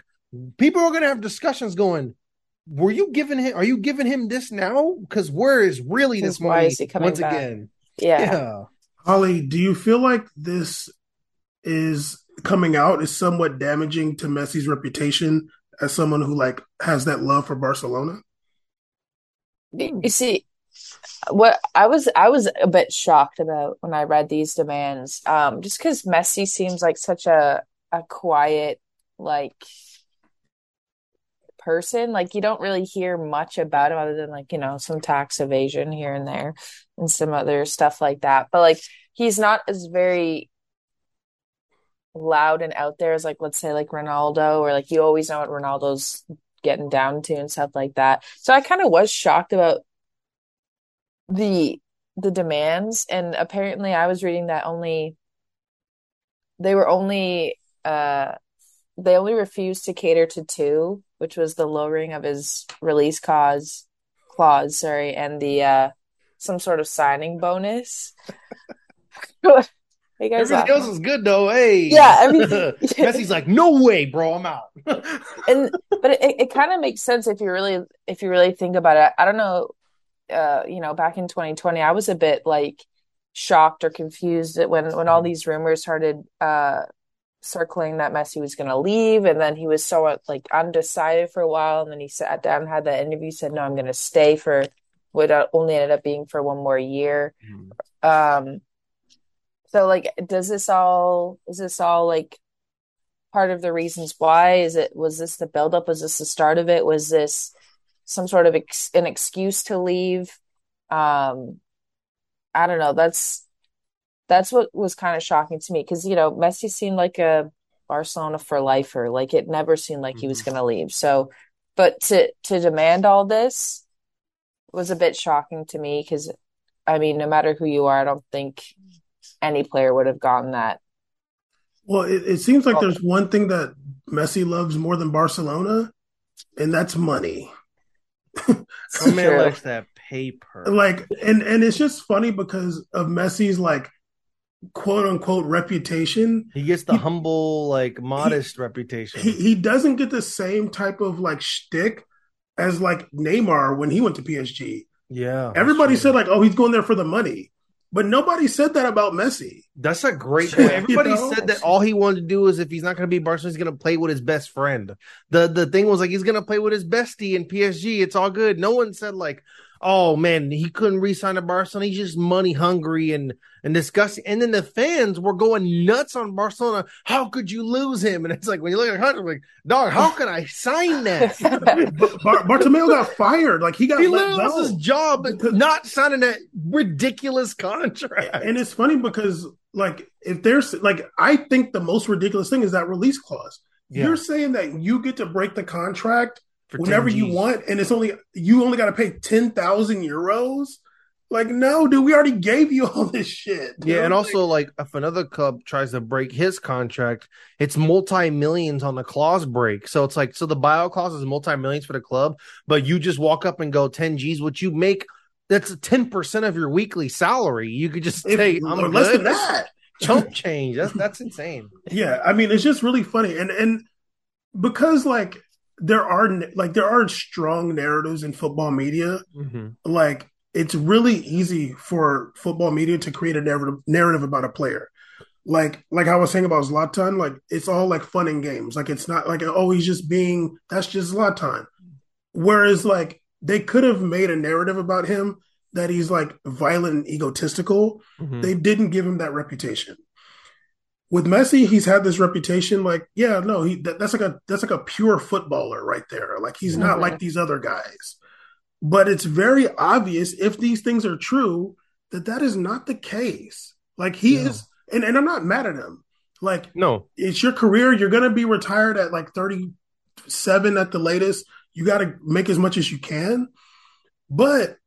people are going to have discussions going. Were you giving him? Are you giving him this now? Because where is really this money? Why is he coming back? Again? Yeah. Holly, do you feel like this is coming out is somewhat damaging to Messi's reputation as someone who like has that love for Barcelona? You see, what I was a bit shocked about when I read these demands, just because Messi seems like such a quiet like person. Like you don't really hear much about him other than like, you know, some tax evasion here and there and some other stuff like that. But like he's not as very loud and out there is like, let's say like Ronaldo, or like you always know what Ronaldo's getting down to and stuff like that. So I kind of was shocked about the demands, and apparently I was reading that they only refused to cater to two, which was the lowering of his release clause, and the some sort of signing bonus. Everything else is good though. Hey, yeah, Messi's like, no way, bro, I'm out. but it kind of makes sense if you really think about it. I don't know, you know, back in 2020, I was a bit like shocked or confused when all these rumors started circling that Messi was going to leave, and then he was so like undecided for a while, and then he sat down, had that interview, said, "No, I'm going to stay for what only ended up being for one more year." So, like, is this all like part of the reasons why? Was this the buildup? Was this the start of it? Was this some sort of an excuse to leave? I don't know. That's what was kind of shocking to me because, you know, Messi seemed like a Barcelona for lifer. Like, it never seemed like he was going to leave. So, but to demand all this was a bit shocking to me because, I mean, no matter who you are, I don't think any player would have gotten that. Well, it seems like there's one thing that Messi loves more than Barcelona, and that's money. Some man likes that paper. Like, and it's just funny because of Messi's like quote unquote reputation. He gets the humble, like modest reputation. He doesn't get the same type of like shtick as like Neymar when he went to PSG. Yeah, everybody said like, oh, he's going there for the money. But nobody said that about Messi. That's a great point. Everybody said that all he wanted to do is if he's not going to be Barcelona, he's going to play with his best friend. The thing was like, he's going to play with his bestie in PSG. It's all good. No one said like, oh, man, he couldn't re-sign to Barcelona. He's just money hungry and disgusting. And then the fans were going nuts on Barcelona. How could you lose him? And it's like, when you look at Hunter, like, dog, how can I sign that? Bartomeu got fired. Like, he lost his job not signing that ridiculous contract. And it's funny because, like, if there's, like, I think the most ridiculous thing is that release clause. Yeah. You're saying that you get to break the contract whenever you want, and it's you only got to pay 10,000 euros. Like, no, dude, we already gave you all this shit. Dude. Yeah, and also, like, if another club tries to break his contract, it's multi-millions on the clause break. So it's like, so the buyout clause is multi-millions for the club, but you just walk up and go 10 G's, which you make. That's 10% of your weekly salary. You could just say, I'm less than that. Chump change. That's insane. Yeah, I mean, it's just really funny, and because like. There are strong narratives in football media. Mm-hmm. Like, it's really easy for football media to create a narrative about a player. Like I was saying about Zlatan, like it's all like fun and games. Like, it's not like, oh, he's just being, that's just Zlatan. Whereas like they could have made a narrative about him that he's like violent and egotistical. Mm-hmm. They didn't give him that reputation. With Messi, he's had this reputation. Like, yeah, no, that's like a pure footballer right there. Like, he's not like these other guys. But it's very obvious, if these things are true, that is not the case. Like, he is, and I'm not mad at him. Like, no, it's your career. You're going to be retired at like 37 at the latest. You got to make as much as you can. But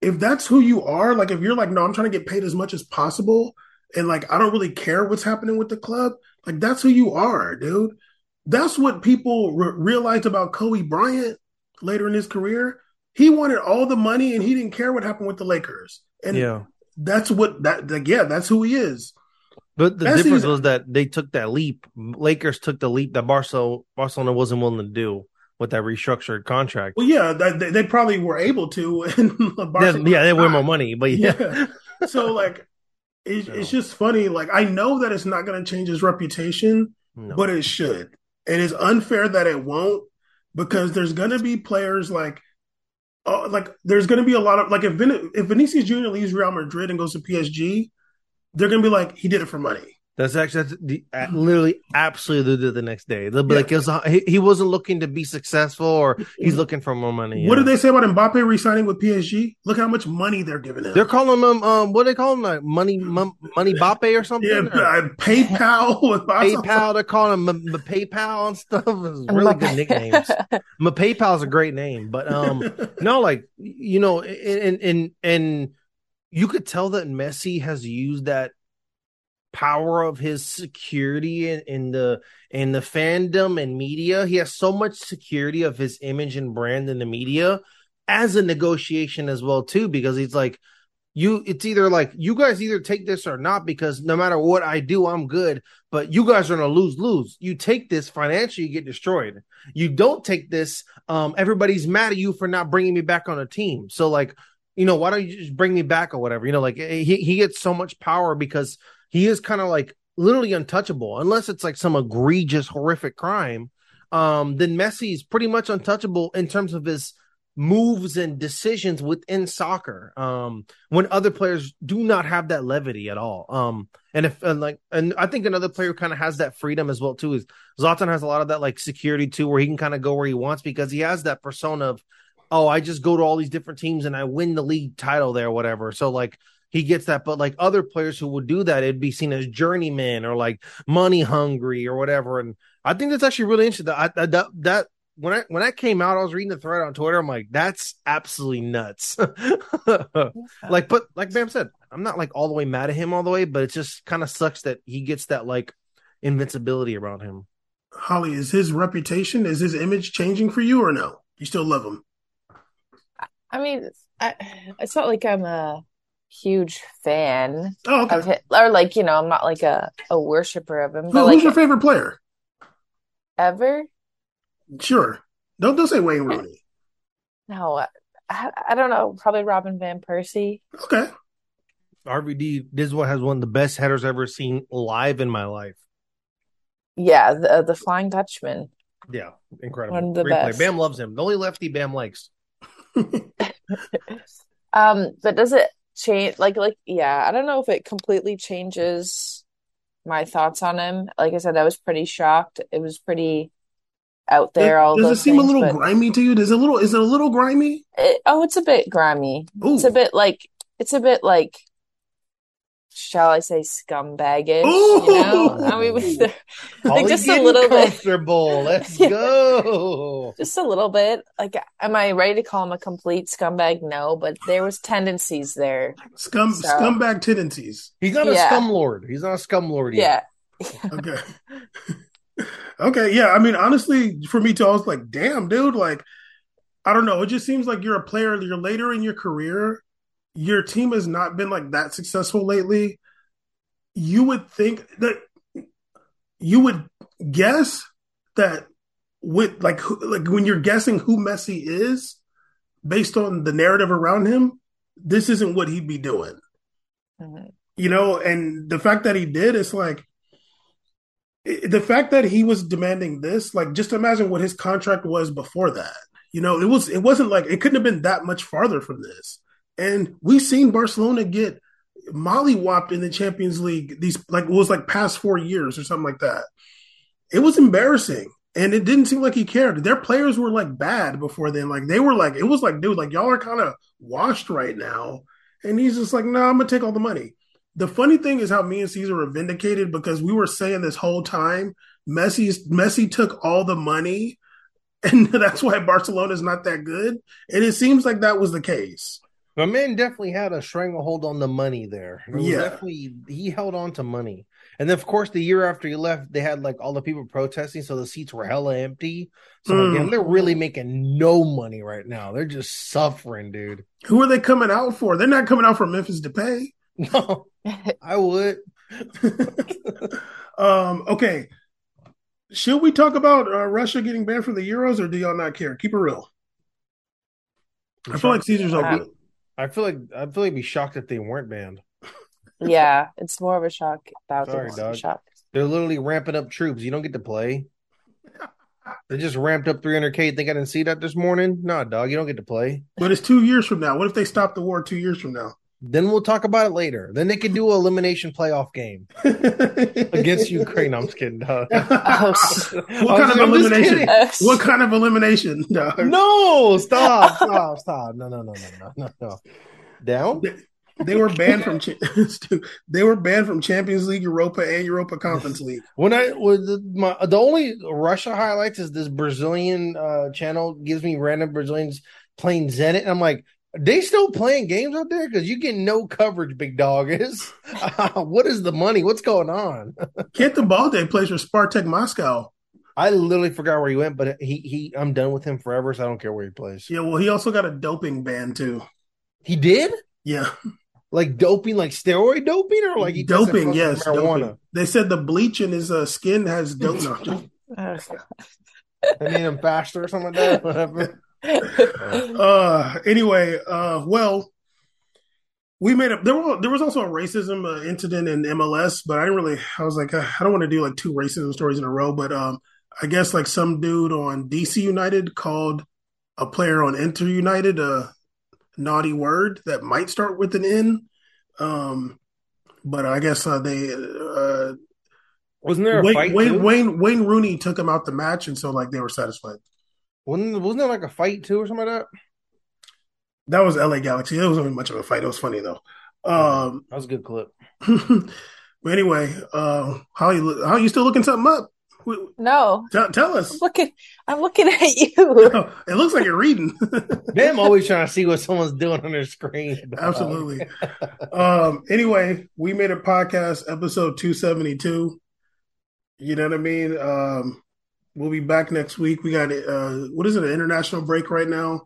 if that's who you are, like, if you're like, no, I'm trying to get paid as much as possible, and like, I don't really care what's happening with the club. Like, that's who you are, dude. That's what people realized about Kobe Bryant later in his career. He wanted all the money and he didn't care what happened with the Lakers. And that's what that, like, yeah, that's who he is. But the difference was that they took that leap. Lakers took the leap that Barcelona wasn't willing to do with that restructured contract. Well, yeah, they probably were able to. And they were more money, but yeah. So, like, it's just funny. Like, I know that it's not going to change his reputation, but it should. And it's unfair that it won't, because there's going to be players like there's going to be a lot of, like, if Vinicius Jr. leaves Real Madrid and goes to PSG, they're going to be like, he did it for money. That's literally absolutely the next day. They'll be like, he wasn't looking to be successful, or he's looking for more money. What did they say about Mbappe re-signing with PSG? Look how much money they're giving him. They're calling him, what do they call him? Like money Mbappe or something? Yeah, or PayPal. They're calling him PayPal and stuff. It's really good nicknames. PayPal's a great name. But no, like, you know, and you could tell that Messi has used that power of his security in the fandom and media. He has so much security of his image and brand in the media as a negotiation as well too, because he's like, it's either like, you guys either take this or not, because no matter what I do, I'm good, but you guys are going to lose. You take this financially, you get destroyed. You don't take this, everybody's mad at you for not bringing me back on a team. So, like, you know, why don't you just bring me back or whatever? You know, like, he gets so much power because he is kind of like literally untouchable, unless it's like some egregious, horrific crime. Then Messi is pretty much untouchable in terms of his moves and decisions within soccer. When other players do not have that levity at all. And I think another player kind of has that freedom as well too is Zlatan has a lot of that, like, security too, where he can kind of go where he wants, because he has that persona of, oh, I just go to all these different teams and I win the league title there or whatever. So, like, he gets that, but like other players who would do that, it'd be seen as journeyman or like money hungry or whatever. And I think that's actually really interesting. That when I came out, I was reading the thread on Twitter. I'm like, that's absolutely nuts. Like, but like Bam said, I'm not like all the way mad at him all the way, but it just kind of sucks that he gets that like invincibility around him. Holly, is his image changing for you or no? You still love him? I mean, it's not like I'm a huge fan of him, or like, you know, I'm not like a worshiper of him. But who's your favorite player ever? Sure, don't say Wayne Rooney. No, I don't know. Probably Robin van Persie. Okay, RVD. This one has one of the best headers I've ever seen live in my life. Yeah, the Flying Dutchman. Yeah, incredible. One of the best. Bam loves him. The only lefty Bam likes. But does it change? Like, yeah, I don't know if it completely changes my thoughts on him. Like I said, I was pretty shocked. It was pretty out there. Does it seem a little grimy to you? Is it a little grimy? It's a bit grimy. Ooh. It's a bit like, shall I say, scumbaggish? Ooh. You know? I mean, like, just a little bit comfortable. Let's go. Just a little bit. Like, am I ready to call him a complete scumbag? No, but there was tendencies there. Scumbag tendencies. He's not a scum lord. He's not a scum lord yet. Yeah. Okay. Yeah. I mean, honestly, for me too, I was like, damn, dude. Like, I don't know. It just seems like you're a player. You're later in your career. Your team has not been like that successful lately. You would think that you would guess that with like when you're guessing who Messi is based on the narrative around him, this isn't what he'd be doing, you know? And the fact that he did, it's like the fact that he was demanding this, like, just imagine what his contract was before that, you know, it wasn't like, it couldn't have been that much farther from this. And we've seen Barcelona get mollywopped in the Champions League these past 4 years or something like that. It was embarrassing. And it didn't seem like he cared. Their players were bad before then. They were it was dude, y'all are kind of washed right now. And he's just nah, I'm gonna take all the money. The funny thing is how me and Cesar were vindicated, because we were saying this whole time Messi took all the money, and that's why Barcelona's not that good. And it seems like that was the case. The man definitely had a stranglehold on the money there. He held on to money. And then, of course, the year after he left, they had all the people protesting, so the seats were hella empty. So, again, they're really making no money right now. They're just suffering, dude. Who are they coming out for? They're not coming out for Memphis Depay. No, I would. Okay. Should we talk about Russia getting banned from the Euros, or do y'all not care? Keep it real. I feel like Caesar's all good. I feel like I'd be shocked if they weren't banned. Yeah, it's more of a shock. Sorry, dog. They're literally ramping up troops. You don't get to play. They just ramped up 300K. Think I didn't see that this morning? Nah, dog, you don't get to play. But it's 2 years from now. What if they stop the war 2 years from now? Then we'll talk about it later. Then they could do an elimination playoff game against Ukraine. I'm just kidding, dog. What kind of elimination, dog? No, stop. No. Down? They were banned from Champions League, Europa, and Europa Conference League. The only Russia highlights is this Brazilian channel gives me random Brazilians playing Zenit, and I'm like, they still playing games out there? Because you get no coverage, big dog. What is the money? What's going on? Ketan Balde plays for Spartak Moscow. I literally forgot where he went, but I'm done with him forever, so I don't care where he plays. Yeah, well, he also got a doping ban, too. He did? Yeah. Doping, steroid doping? Or he doping, yes. Marijuana? Doping. They said the bleach in his skin has doping. They need him faster or something like that, whatever. Well, we made up. There was also a racism incident in MLS, but I don't want to do two racism stories in a row, but I guess some dude on DC United called a player on Inter United a naughty word that might start with an N, but I guess they wasn't there a fight? Wayne Rooney took him out the match, and so they were satisfied. Wasn't there a fight, too, or something like that? That was LA Galaxy. It wasn't much of a fight. It was funny, though. That was a good clip. But anyway, how you still looking something up? No. Tell us. I'm looking at you. No, it looks like you're reading. I'm always trying to see what someone's doing on their screen. Dog. Absolutely. Anyway, we made a podcast, episode 272. You know what I mean? We'll be back next week. We got an international break right now.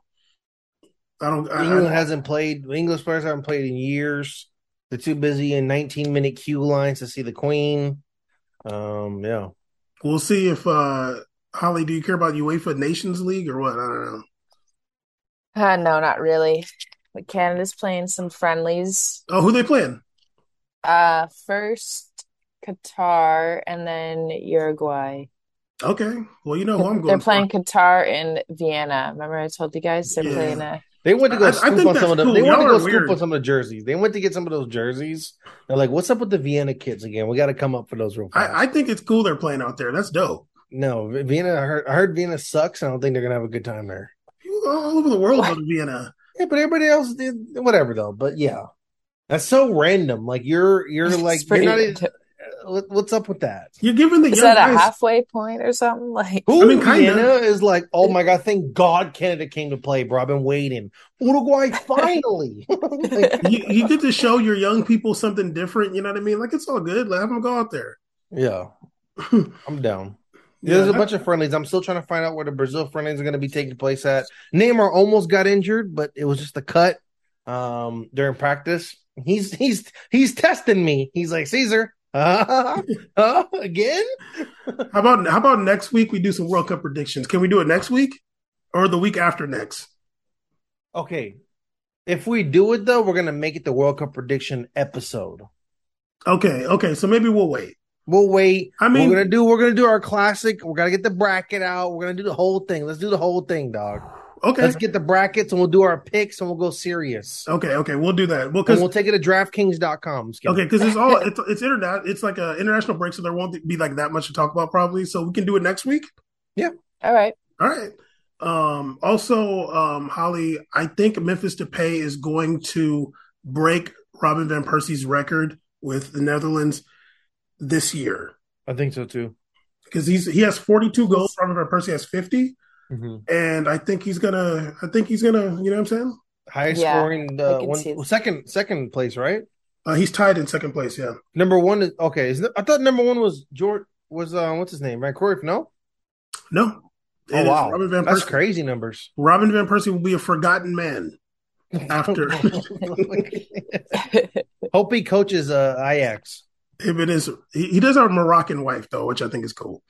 England hasn't played. English players haven't played in years. They're too busy in 19-minute queue lines to see the Queen. Yeah, we'll see if Holly. Do you care about UEFA Nations League or what? I don't know. No, not really. But Canada's playing some friendlies. Oh, who they playing? First Qatar and then Uruguay. Okay. Well, you know who I'm going to. They're playing Qatar in Vienna. Remember I told you guys? They're playing a... They went to go scoop on some of them. They went to go scoop on some of the jerseys. They went to get some of those jerseys. They're like, what's up with the Vienna kids again? We got to come up for those real fast. I think it's cool they're playing out there. That's dope. No, Vienna, I heard Vienna sucks. I don't think they're going to have a good time there. People all over the world go to Vienna. Yeah, but everybody else did whatever, though. But yeah. That's so random. What's up with that? You're giving the guys a halfway point or something? Vienna is oh my God, thank God Canada came to play, bro. I've been waiting. Uruguay, finally. You get to show your young people something different. You know what I mean? It's all good. Have them go out there. Yeah. I'm down. Yeah, there's a bunch of friendlies. I'm still trying to find out where the Brazil friendlies are going to be taking place at. Neymar almost got injured, but it was just a cut during practice. He's testing me. He's like, Caesar. Again? How about next week we do some World Cup predictions? Can we do it next week or the week after next? Okay. If we do it though, we're gonna make it the World Cup prediction episode. Okay. So maybe we'll wait. I mean, we're gonna do our classic. We're gonna get the bracket out. We're gonna do the whole thing. Let's do the whole thing, dog. Okay. Let's get the brackets and we'll do our picks and we'll go serious. Okay, we'll do that. Well, and we'll take it to DraftKings.com. Okay, because it's internet. It's like an international break, so there won't be like that much to talk about probably. So we can do it next week. Yeah. All right. Also, Holly, I think Memphis Depay is going to break Robin Van Persie's record with the Netherlands this year. I think so too. Because he has 42 goals. Robin Van Persie has 50. Mm-hmm. And I think he's gonna. You know what I'm saying? Highest scoring, second place, right? He's tied in second place. Yeah. Number one is okay. I thought number one was George. Was what's his name? Right, Corey? No. Oh wow, Robin Van Persie. That's crazy numbers. Robin Van Persie will be a forgotten man after. Hope he coaches Ajax. If it is, he does have a Moroccan wife though, which I think is cool.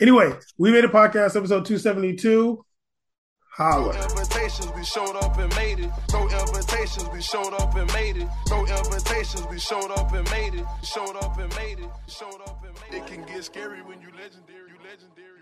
Anyway, we made a podcast, episode 272. Holla. No invitations, we showed up and made it. No invitations, we showed up and made it. No invitations, we showed up and made it. Showed up and made it. Showed up and made it. It can get scary when you legendary.